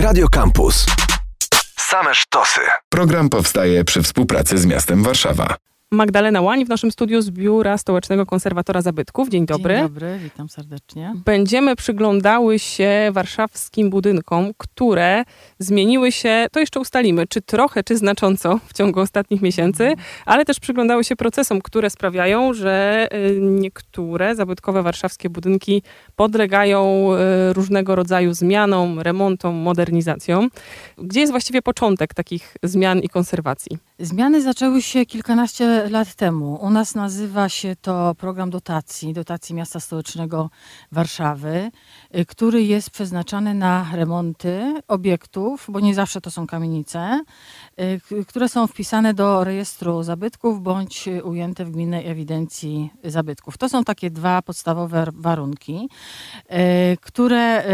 Radio Campus. Same sztosy. Program powstaje przy współpracy z miastem Warszawa. Magdalena Łań w naszym studiu z Biura Stołecznego Konserwatora Zabytków. Dzień dobry. Dzień dobry, witam serdecznie. Będziemy przyglądały się warszawskim budynkom, które zmieniły się, to jeszcze ustalimy, czy trochę, czy znacząco w ciągu ostatnich miesięcy, ale też przyglądały się procesom, które sprawiają, że niektóre zabytkowe warszawskie budynki podlegają różnego rodzaju zmianom, remontom, modernizacjom. Gdzie jest właściwie początek takich zmian i konserwacji? Zmiany zaczęły się kilkanaście lat temu. U nas nazywa się to program dotacji Miasta Stołecznego Warszawy, który jest przeznaczany na remonty obiektów, bo nie zawsze to są kamienice, które są wpisane do rejestru zabytków bądź ujęte w gminnej ewidencji zabytków. To są takie dwa podstawowe warunki, które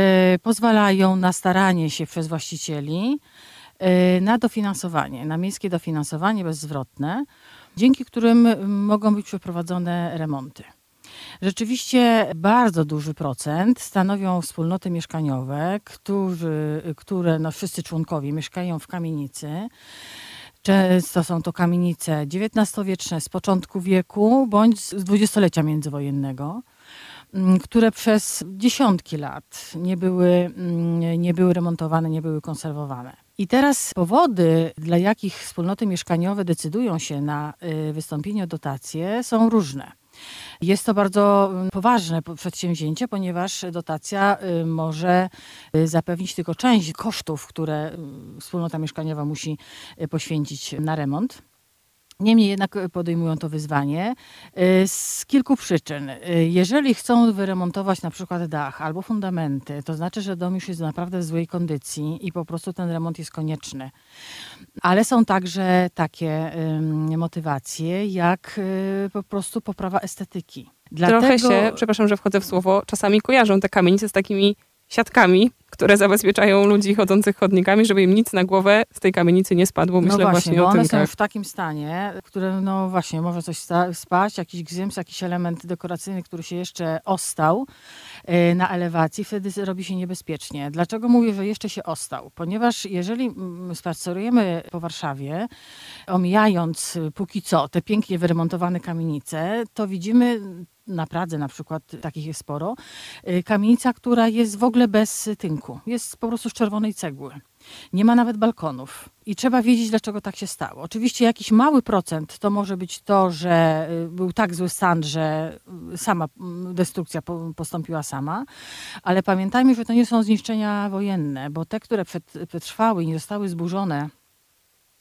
pozwalają na staranie się przez właścicieli na dofinansowanie, na miejskie dofinansowanie bezzwrotne, dzięki którym mogą być przeprowadzone remonty. Rzeczywiście bardzo duży procent stanowią wspólnoty mieszkaniowe, które wszyscy członkowie mieszkają w kamienicy. Często są to kamienice XIX-wieczne z początku wieku bądź z dwudziestolecia międzywojennego, które przez dziesiątki lat nie były remontowane, nie były konserwowane. I teraz powody, dla jakich wspólnoty mieszkaniowe decydują się na wystąpienie o dotację, są różne. Jest to bardzo poważne przedsięwzięcie, ponieważ dotacja może zapewnić tylko część kosztów, które wspólnota mieszkaniowa musi poświęcić na remont. Niemniej jednak podejmują to wyzwanie z kilku przyczyn. Jeżeli chcą wyremontować na przykład dach albo fundamenty, to znaczy, że dom już jest naprawdę w złej kondycji i po prostu ten remont jest konieczny. Ale są także takie motywacje jak po prostu poprawa estetyki. Trochę się, przepraszam, że wchodzę w słowo, czasami kojarzą te kamienice z takimi siatkami, które zabezpieczają ludzi chodzących chodnikami, żeby im nic na głowę z tej kamienicy nie spadło. Myślę właśnie bo o tym. One są w takim stanie, które no właśnie może coś spaść, jakiś gzyms, jakiś element dekoracyjny, który się jeszcze ostał na elewacji, wtedy robi się niebezpiecznie. Dlaczego mówię, że jeszcze się ostał? Ponieważ jeżeli spacerujemy po Warszawie, omijając póki co te pięknie wyremontowane kamienice, to widzimy... Na Pradze na przykład takich jest sporo. Kamienica, która jest w ogóle bez tynku. Jest po prostu z czerwonej cegły. Nie ma nawet balkonów. I trzeba wiedzieć, dlaczego tak się stało. Oczywiście jakiś mały procent to może być to, że był tak zły stan, że sama destrukcja postąpiła sama. Ale pamiętajmy, że to nie są zniszczenia wojenne, bo te, które przetrwały i nie zostały zburzone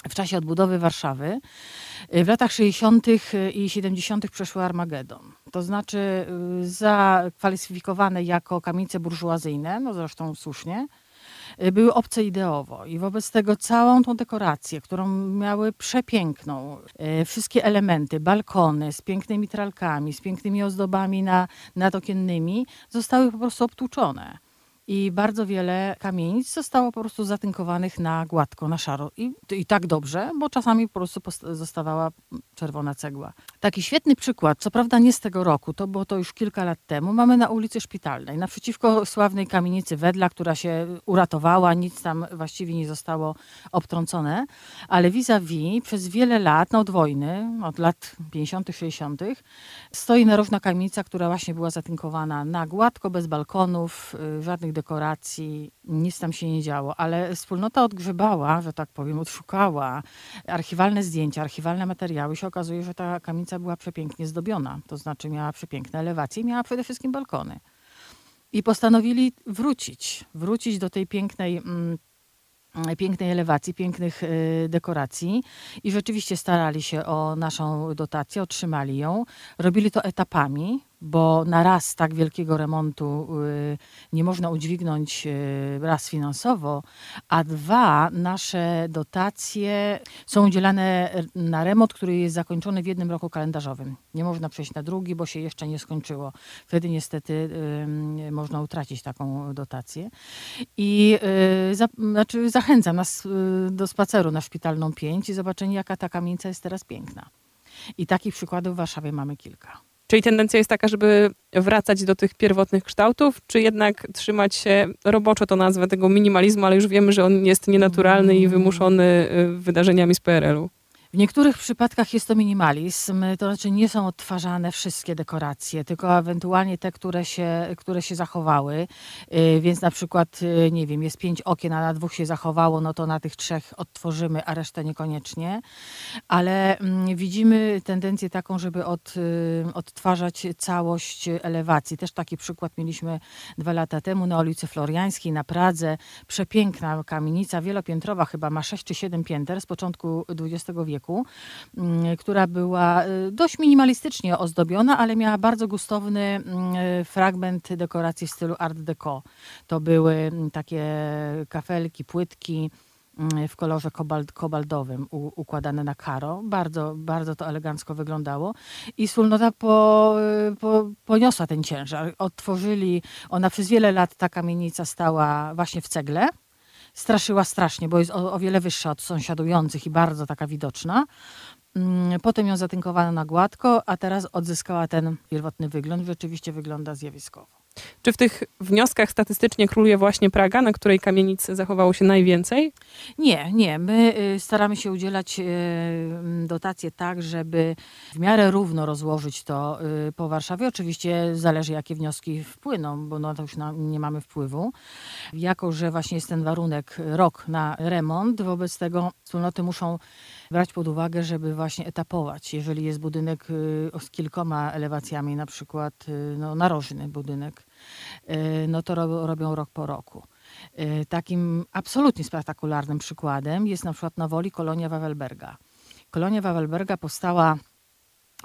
w czasie odbudowy Warszawy, w latach 60. i 70. przeszły Armagedon. To znaczy zakwalifikowane jako kamienice burżuazyjne, no zresztą słusznie, były obce ideowo i wobec tego całą tą dekorację, którą miały przepiękną, wszystkie elementy, balkony z pięknymi tralkami, z pięknymi ozdobami nadokiennymi zostały po prostu obtłuczone. I bardzo wiele kamienic zostało po prostu zatynkowanych na gładko, na szaro. I tak dobrze, bo czasami po prostu zostawała czerwona cegła. Taki świetny przykład, co prawda nie z tego roku, to było to już kilka lat temu, mamy na ulicy Szpitalnej, naprzeciwko sławnej kamienicy Wedla, która się uratowała, nic tam właściwie nie zostało obtrącone, ale vis-a-vis przez wiele lat, no od wojny, od lat 50., 60., stoi narożna kamienica, która właśnie była zatynkowana na gładko, bez balkonów, żadnych dekoracji, nic tam się nie działo, ale wspólnota odgrzebała, że tak powiem, odszukała archiwalne zdjęcia, archiwalne materiały. Się okazuje, że ta kamienica była przepięknie zdobiona, to znaczy miała przepiękne elewacje i miała przede wszystkim balkony. I postanowili wrócić do tej pięknej elewacji, pięknych dekoracji i rzeczywiście starali się o naszą dotację, otrzymali ją. Robili to etapami, bo na raz tak wielkiego remontu nie można udźwignąć raz finansowo, a dwa, nasze dotacje są udzielane na remont, który jest zakończony w jednym roku kalendarzowym. Nie można przejść na drugi, bo się jeszcze nie skończyło. Wtedy niestety można utracić taką dotację. I zachęcam nas do spaceru na Szpitalną 5 i zobaczenia, jaka ta kamienica jest teraz piękna. I takich przykładów w Warszawie mamy kilka. Czyli tendencja jest taka, żeby wracać do tych pierwotnych kształtów, czy jednak trzymać się, roboczo to nazwę, tego minimalizmu, ale już wiemy, że on jest nienaturalny i wymuszony wydarzeniami z PRL-u. W niektórych przypadkach jest to minimalizm, to znaczy nie są odtwarzane wszystkie dekoracje, tylko ewentualnie te, które się zachowały, więc na przykład, nie wiem, jest 5 okien, a na 2 się zachowało, no to na tych 3 odtworzymy, a resztę niekoniecznie, ale widzimy tendencję taką, żeby odtwarzać całość elewacji. Też taki przykład mieliśmy 2 lata temu na ulicy Floriańskiej, na Pradze, przepiękna kamienica wielopiętrowa, chyba ma 6 czy 7 pięter z początku XX wieku, która była dość minimalistycznie ozdobiona, ale miała bardzo gustowny fragment dekoracji w stylu art déco. To były takie kafelki, płytki w kolorze kobaldowym układane na karo. Bardzo, bardzo to elegancko wyglądało i wspólnota poniosła ten ciężar. Odtworzyli, ona przez wiele lat, ta kamienica stała właśnie w cegle. Straszyła strasznie, bo jest o wiele wyższa od sąsiadujących i bardzo taka widoczna. Potem ją zatynkowano na gładko, a teraz odzyskała ten pierwotny wygląd. Rzeczywiście wygląda zjawiskowo. Czy w tych wnioskach statystycznie króluje właśnie Praga, na której kamienic zachowało się najwięcej? Nie. My staramy się udzielać dotacje tak, żeby w miarę równo rozłożyć to po Warszawie. Oczywiście zależy, jakie wnioski wpłyną, bo no to już nie mamy wpływu. Jako że właśnie jest ten warunek rok na remont, wobec tego wspólnoty muszą brać pod uwagę, żeby właśnie etapować. Jeżeli jest budynek z kilkoma elewacjami, na przykład no, narożny budynek, no to robią rok po roku. Takim absolutnie spektakularnym przykładem jest na przykład na Woli kolonia Wawelberga. Kolonia Wawelberga powstała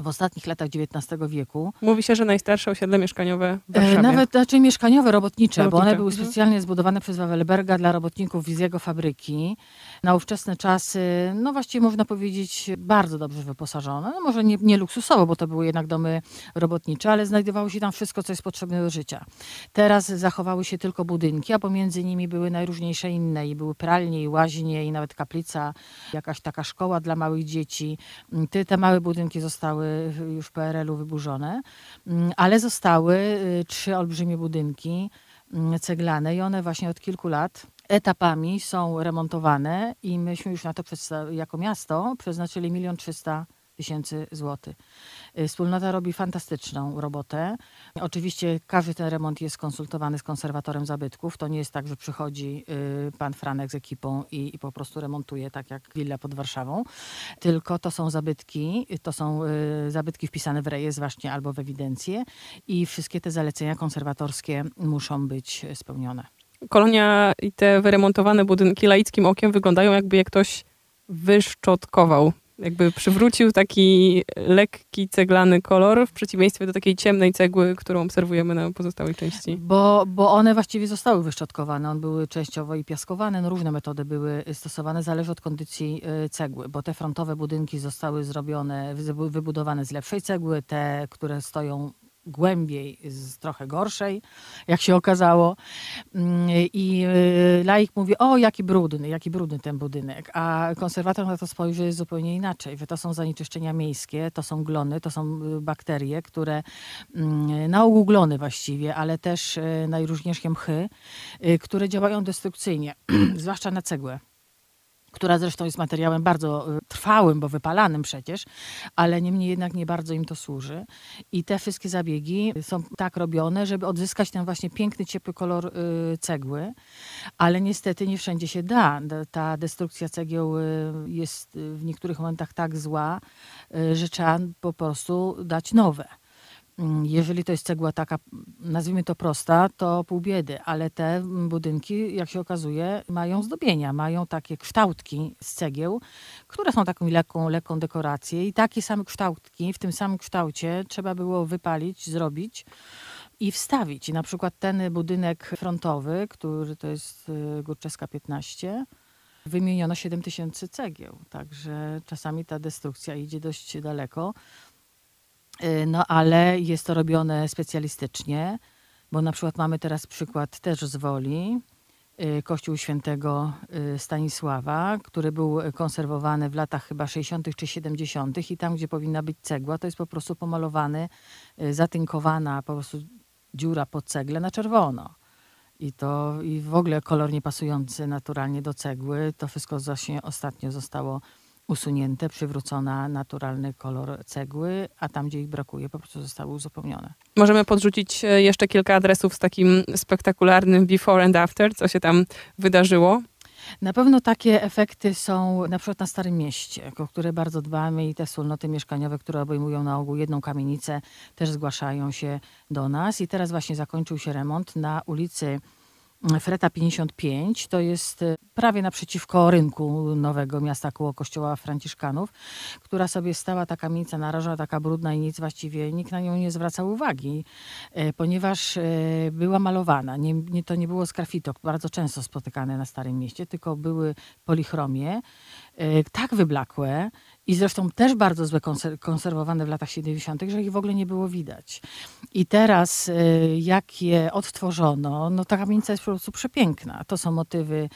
w ostatnich latach XIX wieku. Mówi się, że najstarsze osiedle mieszkaniowe w Warszawie. Nawet, znaczy mieszkaniowe, robotnicze, bo one były specjalnie zbudowane przez Wawelberga dla robotników z jego fabryki. Na ówczesne czasy, no właściwie można powiedzieć, bardzo dobrze wyposażone. No może nie luksusowo, bo to były jednak domy robotnicze, ale znajdowało się tam wszystko, co jest potrzebne do życia. Teraz zachowały się tylko budynki, a pomiędzy nimi były najróżniejsze inne. I były pralnie, i łaźnie, i nawet kaplica, jakaś taka szkoła dla małych dzieci. Te małe budynki zostały już w PRL-u wyburzone, ale zostały 3 olbrzymie budynki ceglane i one właśnie od kilku lat etapami są remontowane i myśmy już na to jako miasto przeznaczyli 1 300 000 złotych. Wspólnota robi fantastyczną robotę. Oczywiście każdy ten remont jest konsultowany z konserwatorem zabytków. To nie jest tak, że przychodzi pan Franek z ekipą i po prostu remontuje, tak jak willa pod Warszawą. Tylko to są zabytki wpisane w rejestr właśnie albo w ewidencję i wszystkie te zalecenia konserwatorskie muszą być spełnione. Kolonia i te wyremontowane budynki laickim okiem wyglądają, jakby je ktoś wyszczotkował. Jakby przywrócił taki lekki, ceglany kolor w przeciwieństwie do takiej ciemnej cegły, którą obserwujemy na pozostałej części. Bo one właściwie zostały wyszczotkowane. One były częściowo i piaskowane. No, różne metody były stosowane. Zależy od kondycji cegły, bo te frontowe budynki zostały wybudowane z lepszej cegły. Te, które stoją głębiej, z trochę gorszej, jak się okazało. I laik mówi, o jaki brudny ten budynek. A konserwator na to spojrzy zupełnie inaczej, że to są zanieczyszczenia miejskie, to są glony, to są bakterie, które na ogół glony właściwie, ale też najróżniejsze mchy, które działają destrukcyjnie, zwłaszcza na cegłę, która zresztą jest materiałem bardzo trwałym, bo wypalanym przecież, ale niemniej jednak nie bardzo im to służy. I te wszystkie zabiegi są tak robione, żeby odzyskać ten właśnie piękny, ciepły kolor cegły, ale niestety nie wszędzie się da. Ta destrukcja cegieł jest w niektórych momentach tak zła, że trzeba po prostu dać nowe. Jeżeli to jest cegła taka, nazwijmy to prosta, to pół biedy, ale te budynki, jak się okazuje, mają zdobienia, mają takie kształtki z cegieł, które są taką lekką dekoracją i takie same kształtki, w tym samym kształcie trzeba było wypalić, zrobić i wstawić. I na przykład ten budynek frontowy, który to jest Górczewska 15, wymieniono 7000 cegieł, także czasami ta destrukcja idzie dość daleko. No ale jest to robione specjalistycznie, bo na przykład mamy teraz przykład też z Woli, Kościół Świętego Stanisława, który był konserwowany w latach chyba 60. czy 70. i tam, gdzie powinna być cegła, to jest po prostu pomalowany, zatynkowana po prostu dziura po cegle na czerwono. I w ogóle kolor niepasujący naturalnie do cegły. To wszystko właśnie ostatnio zostało usunięte, przywrócona naturalny kolor cegły, a tam, gdzie ich brakuje, po prostu zostały uzupełnione. Możemy podrzucić jeszcze kilka adresów z takim spektakularnym before and after, co się tam wydarzyło? Na pewno takie efekty są na przykład na Starym Mieście, o które bardzo dbamy i te wspólnoty mieszkaniowe, które obejmują na ogół jedną kamienicę, też zgłaszają się do nas. I teraz właśnie zakończył się remont na ulicy Freta 55, to jest prawie naprzeciwko rynku Nowego Miasta koło kościoła Franciszkanów, która sobie stała ta kamienica narożna, taka brudna i nic właściwie, nikt na nią nie zwracał uwagi, ponieważ była malowana. To nie było sgrafitok, bardzo często spotykane na Starym Mieście, tylko były polichromie, tak wyblakłe i zresztą też bardzo złe konserwowane w latach 70., że ich w ogóle nie było widać. I teraz jak je odtworzono, no ta kamienica jest po prostu przepiękna. To są motywy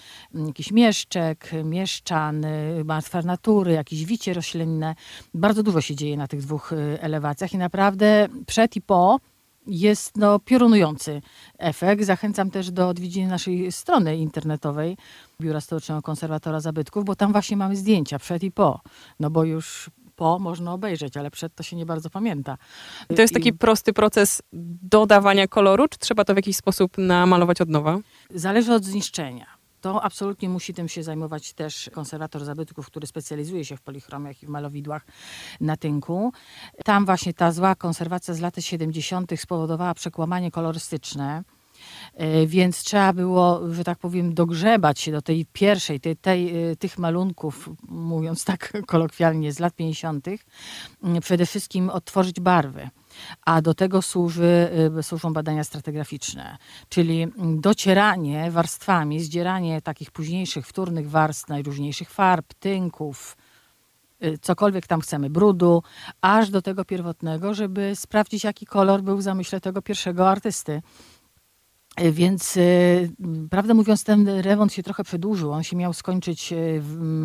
jakichś mieszczek, mieszczan, martwa natury, jakieś wicie roślinne. Bardzo dużo się dzieje na tych dwóch elewacjach i naprawdę przed i po jest no, piorunujący efekt. Zachęcam też do odwiedziny naszej strony internetowej Biura Stołecznego Konserwatora Zabytków, bo tam właśnie mamy zdjęcia przed i po. No bo już po można obejrzeć, ale przed to się nie bardzo pamięta. To jest taki prosty proces dodawania koloru, czy trzeba to w jakiś sposób namalować od nowa? Zależy od zniszczenia. To absolutnie musi tym się zajmować też konserwator zabytków, który specjalizuje się w polichromiach i w malowidłach na tynku. Tam właśnie ta zła konserwacja z lat 70. spowodowała przekłamanie kolorystyczne, więc trzeba było, że tak powiem, dogrzebać się do tej pierwszej, tych malunków, mówiąc tak kolokwialnie, z lat 50. Przede wszystkim odtworzyć barwy. A do tego służą badania stratygraficzne, czyli docieranie warstwami, zdzieranie takich późniejszych, wtórnych warstw, najróżniejszych farb, tynków, cokolwiek tam chcemy, brudu, aż do tego pierwotnego, żeby sprawdzić, jaki kolor był w zamyśle tego pierwszego artysty. Więc prawdę mówiąc, ten remont się trochę przedłużył. On się miał skończyć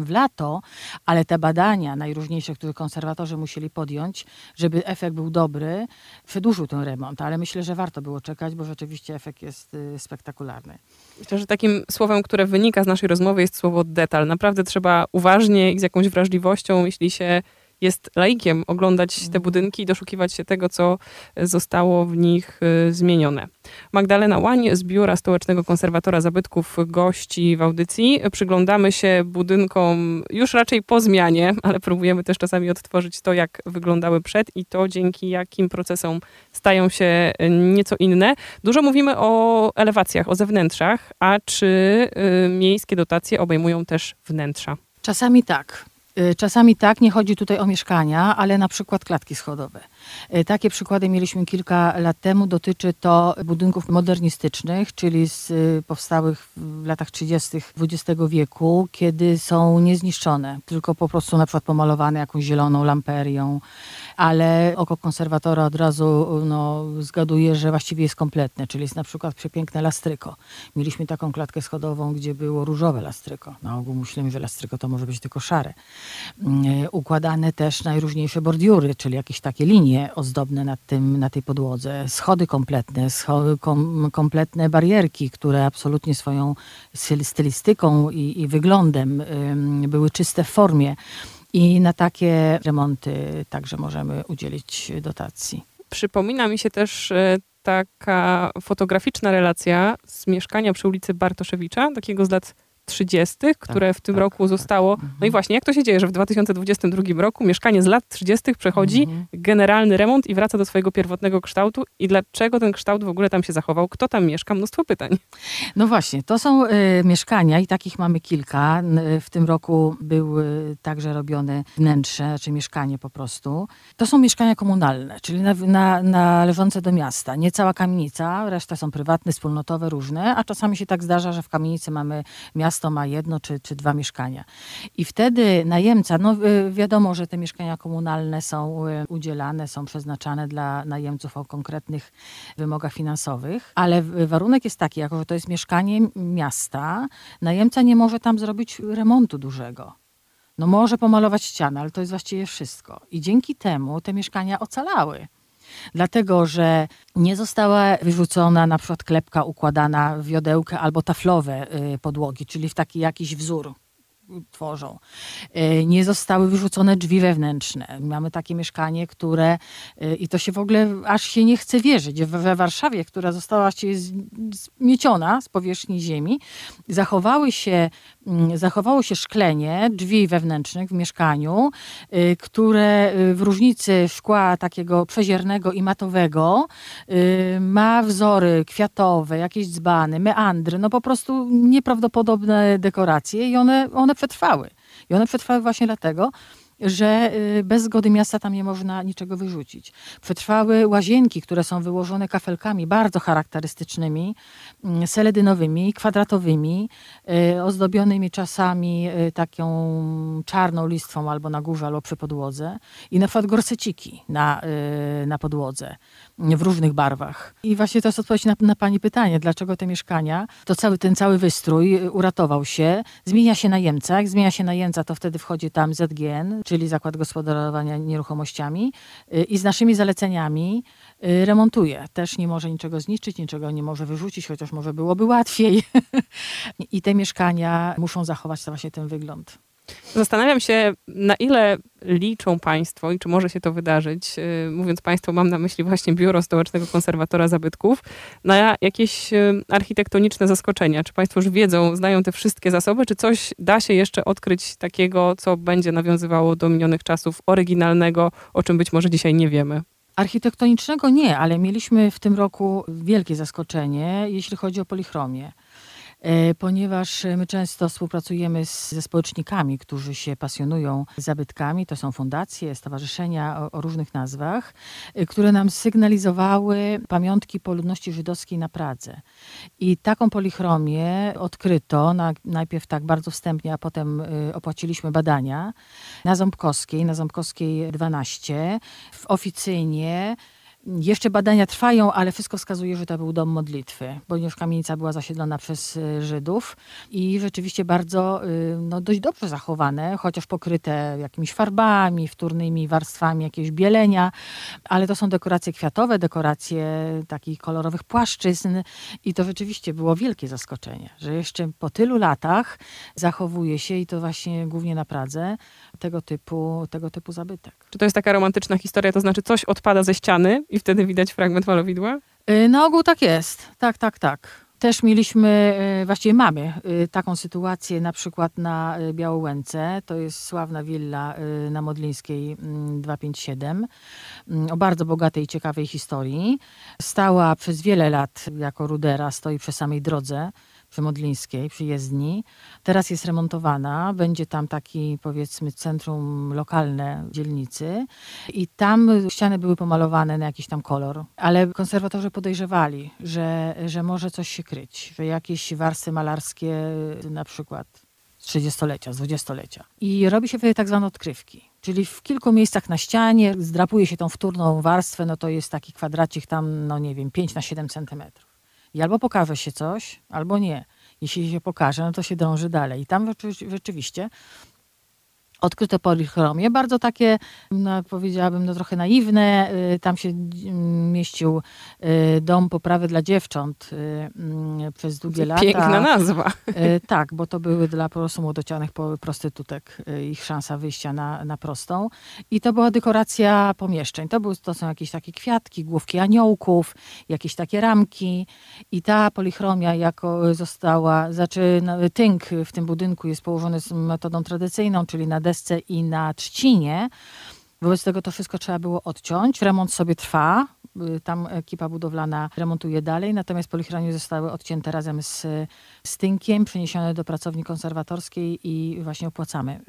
w lato, ale te badania najróżniejsze, które konserwatorzy musieli podjąć, żeby efekt był dobry, przedłużył ten remont. Ale myślę, że warto było czekać, bo rzeczywiście efekt jest spektakularny. Myślę, że takim słowem, które wynika z naszej rozmowy, jest słowo detal. Naprawdę trzeba uważnie i z jakąś wrażliwością, jeśli się jest laikiem, oglądać te budynki i doszukiwać się tego, co zostało w nich zmienione. Magdalena Łań z Biura Stołecznego Konserwatora Zabytków gości w audycji. Przyglądamy się budynkom już raczej po zmianie, ale próbujemy też czasami odtworzyć to, jak wyglądały przed i to, dzięki jakim procesom stają się nieco inne. Dużo mówimy o elewacjach, o zewnętrzach, a czy miejskie dotacje obejmują też wnętrza? Czasami tak. Czasami tak, nie chodzi tutaj o mieszkania, ale na przykład klatki schodowe. Takie przykłady mieliśmy kilka lat temu. Dotyczy to budynków modernistycznych, czyli powstałych w latach 30. XX wieku, kiedy są niezniszczone, tylko po prostu na przykład pomalowane jakąś zieloną lamperią, ale oko konserwatora od razu zgaduje, że właściwie jest kompletne, czyli jest na przykład przepiękne lastryko. Mieliśmy taką klatkę schodową, gdzie było różowe lastryko. Na ogół myślimy, że lastryko to może być tylko szare. Układane też najróżniejsze bordiury, czyli jakieś takie linie ozdobne na tej podłodze, schody kompletne, kompletne barierki, które absolutnie swoją stylistyką i wyglądem były czyste w formie. I na takie remonty także możemy udzielić dotacji. Przypomina mi się też taka fotograficzna relacja z mieszkania przy ulicy Bartoszewicza, takiego z lat 30., które w tym roku zostało. No i właśnie, jak to się dzieje, że w 2022 roku mieszkanie z lat 30. przechodzi generalny remont i wraca do swojego pierwotnego kształtu? I dlaczego ten kształt w ogóle tam się zachował? Kto tam mieszka? Mnóstwo pytań. No właśnie, to są mieszkania i takich mamy kilka. W tym roku były także robione wnętrze, znaczy mieszkanie po prostu. To są mieszkania komunalne, czyli należące do miasta. Nie cała kamienica, reszta są prywatne, wspólnotowe, różne, a czasami się tak zdarza, że w kamienicy mamy miasto, miasto ma jedno czy dwa mieszkania. I wtedy najemca, no wiadomo, że te mieszkania komunalne są udzielane, są przeznaczane dla najemców o konkretnych wymogach finansowych, ale warunek jest taki, jako że to jest mieszkanie miasta, najemca nie może tam zrobić remontu dużego. No może pomalować ścianę, ale to jest właściwie wszystko. I dzięki temu te mieszkania ocalały. Dlatego, że nie została wyrzucona na przykład klepka układana w wiodełkę albo taflowe podłogi, czyli w taki jakiś wzór tworzą. Nie zostały wyrzucone drzwi wewnętrzne. Mamy takie mieszkanie, które, i to się w ogóle aż się nie chce wierzyć, we Warszawie, która została zmieciona z powierzchni ziemi, zachowało się szklenie drzwi wewnętrznych w mieszkaniu, które w różnicy szkła takiego przeziernego i matowego ma wzory kwiatowe, jakieś dzbany, meandry, no po prostu nieprawdopodobne dekoracje i one przetrwały. I one przetrwały właśnie dlatego, że bez zgody miasta tam nie można niczego wyrzucić. Przetrwały łazienki, które są wyłożone kafelkami bardzo charakterystycznymi, seledynowymi, kwadratowymi, ozdobionymi czasami taką czarną listwą albo na górze, albo przy podłodze. I na przykład gorseciki na podłodze w różnych barwach. I właśnie to jest odpowiedź na pani pytanie, dlaczego te mieszkania, ten cały wystrój uratował się. Zmienia się najemca. Jak zmienia się najemca, to wtedy wchodzi tam ZGN, czyli Zakład Gospodarowania Nieruchomościami, i z naszymi zaleceniami remontuje. Też nie może niczego zniszczyć, niczego nie może wyrzucić, chociaż może byłoby łatwiej. I te mieszkania muszą zachować właśnie ten wygląd. Zastanawiam się, na ile liczą państwo i czy może się to wydarzyć. Mówiąc państwo, mam na myśli właśnie Biuro Stołecznego Konserwatora Zabytków. Na jakieś architektoniczne zaskoczenia. Czy państwo już wiedzą, znają te wszystkie zasoby? Czy coś da się jeszcze odkryć takiego, co będzie nawiązywało do minionych czasów, oryginalnego, o czym być może dzisiaj nie wiemy? Architektonicznego nie, ale mieliśmy w tym roku wielkie zaskoczenie, jeśli chodzi o polichromię. Ponieważ my często współpracujemy ze społecznikami, którzy się pasjonują zabytkami. To są fundacje, stowarzyszenia o różnych nazwach, które nam sygnalizowały pamiątki po ludności żydowskiej na Pradze. I taką polichromię odkryto, najpierw tak bardzo wstępnie, a potem opłaciliśmy badania, na Ząbkowskiej 12, w oficynie. Jeszcze badania trwają, ale wszystko wskazuje, że to był dom modlitwy, ponieważ kamienica była zasiedlona przez Żydów i rzeczywiście bardzo, dość dobrze zachowane, chociaż pokryte jakimiś farbami, wtórnymi warstwami jakiegoś bielenia, ale to są dekoracje kwiatowe, dekoracje takich kolorowych płaszczyzn i to rzeczywiście było wielkie zaskoczenie, że jeszcze po tylu latach zachowuje się i to właśnie głównie na Pradze tego typu zabytek. Czy to jest taka romantyczna historia, to znaczy coś odpada ze ściany i wtedy widać fragment malowidła? Na ogół tak jest. Tak. Też mieliśmy, właściwie mamy taką sytuację na przykład na Białołęce. To jest sławna willa na Modlińskiej 257 o bardzo bogatej i ciekawej historii. Stała przez wiele lat jako rudera, stoi przy samej drodze przy Modlińskiej, przy jezdni. Teraz jest remontowana. Będzie tam taki, powiedzmy, centrum lokalne dzielnicy i tam ściany były pomalowane na jakiś tam kolor. Ale konserwatorzy podejrzewali, że może coś się kryć, że jakieś warstwy malarskie na przykład z 30-lecia, z 20-lecia. I robi się wtedy tak zwane odkrywki. Czyli w kilku miejscach na ścianie zdrapuje się tą wtórną warstwę, no to jest taki kwadracik tam, 5x7 centymetrów. I albo pokaże się coś, albo nie. Jeśli się pokaże, no to się dąży dalej. I tam rzeczywiście odkryto polichromię. Bardzo takie, powiedziałabym, trochę naiwne. Tam się mieścił dom poprawy dla dziewcząt przez długie lata. Piękna nazwa. Tak, bo to były dla po prostu młodocianych prostytutek ich szansa wyjścia na prostą. I to była dekoracja pomieszczeń. To są jakieś takie kwiatki, główki aniołków, jakieś takie ramki. I ta polichromia tynk w tym budynku jest położony z metodą tradycyjną, czyli na desce i na trzcinie. Wobec tego to wszystko trzeba było odciąć. Remont sobie trwa. Tam ekipa budowlana remontuje dalej. Natomiast polichromie zostały odcięte razem z tynkiem, przeniesione do pracowni konserwatorskiej i właśnie opłacamy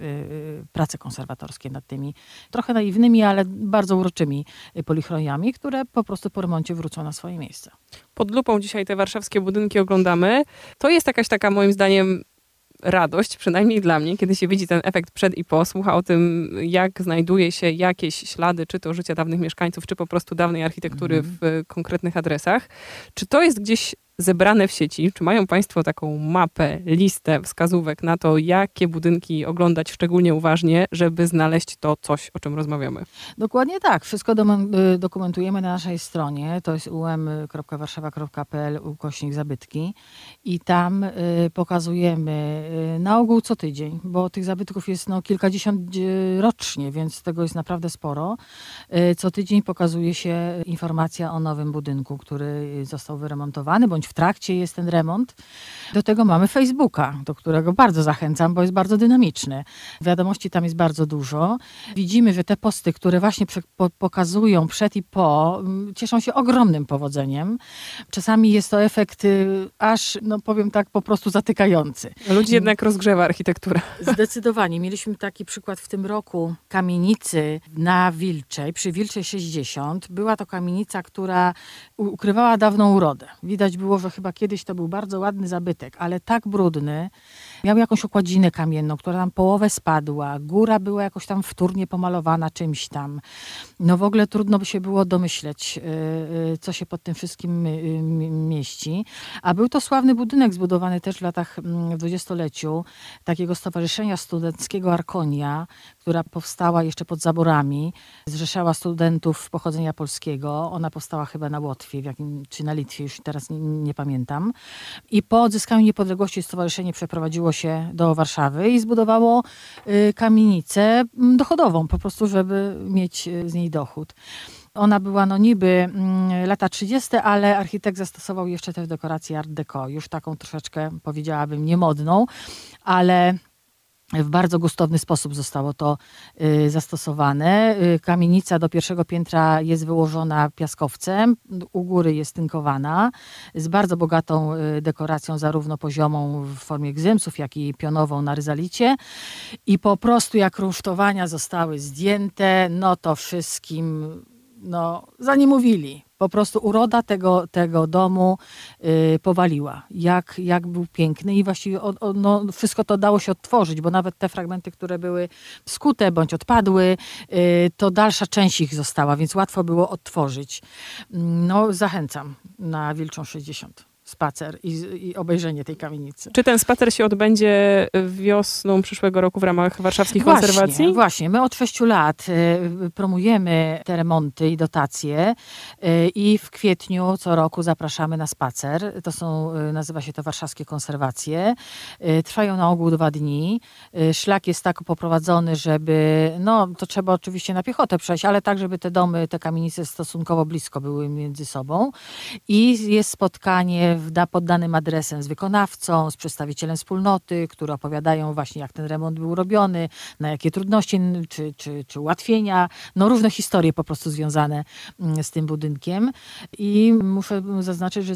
prace konserwatorskie nad tymi trochę naiwnymi, ale bardzo uroczymi polichroniami, które po prostu po remoncie wrócą na swoje miejsce. Pod lupą dzisiaj te warszawskie budynki oglądamy. To jest jakaś taka, moim zdaniem, radość, przynajmniej dla mnie, kiedy się widzi ten efekt przed i po, słucha o tym, jak znajduje się jakieś ślady, czy to życia dawnych mieszkańców, czy po prostu dawnej architektury w konkretnych adresach. Czy to jest gdzieś zebrane w sieci? Czy mają Państwo taką mapę, listę wskazówek na to, jakie budynki oglądać szczególnie uważnie, żeby znaleźć to coś, o czym rozmawiamy? Dokładnie tak. Wszystko dokumentujemy na naszej stronie. To jest um.warszawa.pl/zabytki i tam pokazujemy na ogół co tydzień, bo tych zabytków jest kilkadziesiąt rocznie, więc tego jest naprawdę sporo. Co tydzień pokazuje się informacja o nowym budynku, który został wyremontowany, bądź w trakcie jest ten remont. Do tego mamy Facebooka, do którego bardzo zachęcam, bo jest bardzo dynamiczny. Wiadomości tam jest bardzo dużo. Widzimy, że te posty, które właśnie pokazują przed i po, cieszą się ogromnym powodzeniem. Czasami jest to efekt aż, powiem tak, po prostu zatykający. Ludzi jednak rozgrzewa architektura. Zdecydowanie. Mieliśmy taki przykład w tym roku kamienicy na Wilczej, przy Wilczej 60. Była to kamienica, która ukrywała dawną urodę. Widać było, że chyba kiedyś to był bardzo ładny zabytek, ale tak brudny. Miał jakąś okładzinę kamienną, która tam połowę spadła. Góra była jakoś tam wtórnie pomalowana czymś tam. W ogóle trudno by się było domyśleć, co się pod tym wszystkim mieści. A był to sławny budynek zbudowany też w latach dwudziestoleciu takiego stowarzyszenia studenckiego Arkonia, która powstała jeszcze pod zaborami. Zrzeszała studentów pochodzenia polskiego. Ona powstała chyba na Łotwie czy na Litwie, już teraz nie pamiętam. I po odzyskaniu niepodległości stowarzyszenie przeprowadziło się do Warszawy i zbudowało kamienicę dochodową, po prostu, żeby mieć z niej dochód. Ona była niby lata 30, ale architekt zastosował jeszcze też dekorację art deco, już taką troszeczkę, powiedziałabym, niemodną, ale w bardzo gustowny sposób zostało to zastosowane. Kamienica do pierwszego piętra jest wyłożona piaskowcem, u góry jest tynkowana, z bardzo bogatą dekoracją, zarówno poziomą w formie gzymsów, jak i pionową na ryzalicie. I po prostu jak rusztowania zostały zdjęte, to wszystkim zanimowili. Po prostu uroda tego domu powaliła. Jak był piękny i właściwie wszystko to dało się odtworzyć, bo nawet te fragmenty, które były skute bądź odpadły, to dalsza część ich została, więc łatwo było odtworzyć. Zachęcam na Wilczą 60. Spacer i obejrzenie tej kamienicy. Czy ten spacer się odbędzie wiosną przyszłego roku w ramach warszawskich konserwacji? Właśnie. My od 6 lat promujemy te remonty i dotacje i w kwietniu co roku zapraszamy na spacer. Nazywa się to warszawskie konserwacje. Trwają na ogół 2 dni. Szlak jest tak poprowadzony, żeby, to trzeba oczywiście na piechotę przejść, ale tak, żeby te domy, te kamienice stosunkowo blisko były między sobą. I jest spotkanie pod danym adresem z wykonawcą, z przedstawicielem wspólnoty, które opowiadają właśnie, jak ten remont był robiony, na jakie trudności czy ułatwienia, różne historie po prostu związane z tym budynkiem. I muszę zaznaczyć, że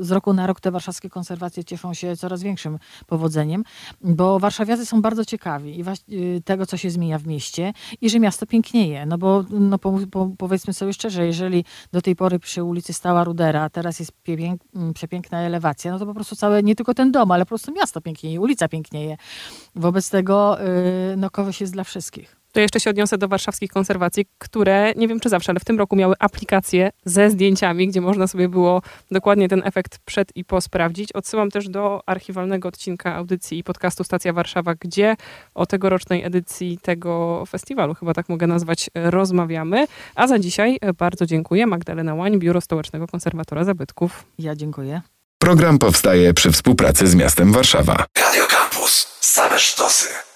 z roku na rok te warszawskie konserwacje cieszą się coraz większym powodzeniem, bo warszawiacy są bardzo ciekawi tego, co się zmienia w mieście i że miasto pięknieje, powiedzmy sobie szczerze, jeżeli do tej pory przy ulicy stała rudera, a teraz jest przepiękna elewacja, to po prostu nie tylko ten dom, ale po prostu miasto pięknieje, ulica pięknieje. Wobec tego kogoś jest dla wszystkich. To jeszcze się odniosę do warszawskich konserwacji, które, nie wiem czy zawsze, ale w tym roku miały aplikację ze zdjęciami, gdzie można sobie było dokładnie ten efekt przed i po sprawdzić. Odsyłam też do archiwalnego odcinka audycji i podcastu Stacja Warszawa, gdzie o tegorocznej edycji tego festiwalu, chyba tak mogę nazwać, rozmawiamy. A za dzisiaj bardzo dziękuję. Magdalena Łań, Biuro Stołecznego Konserwatora Zabytków. Ja dziękuję. Program powstaje przy współpracy z miastem Warszawa. Radio Campus. Same sztosy.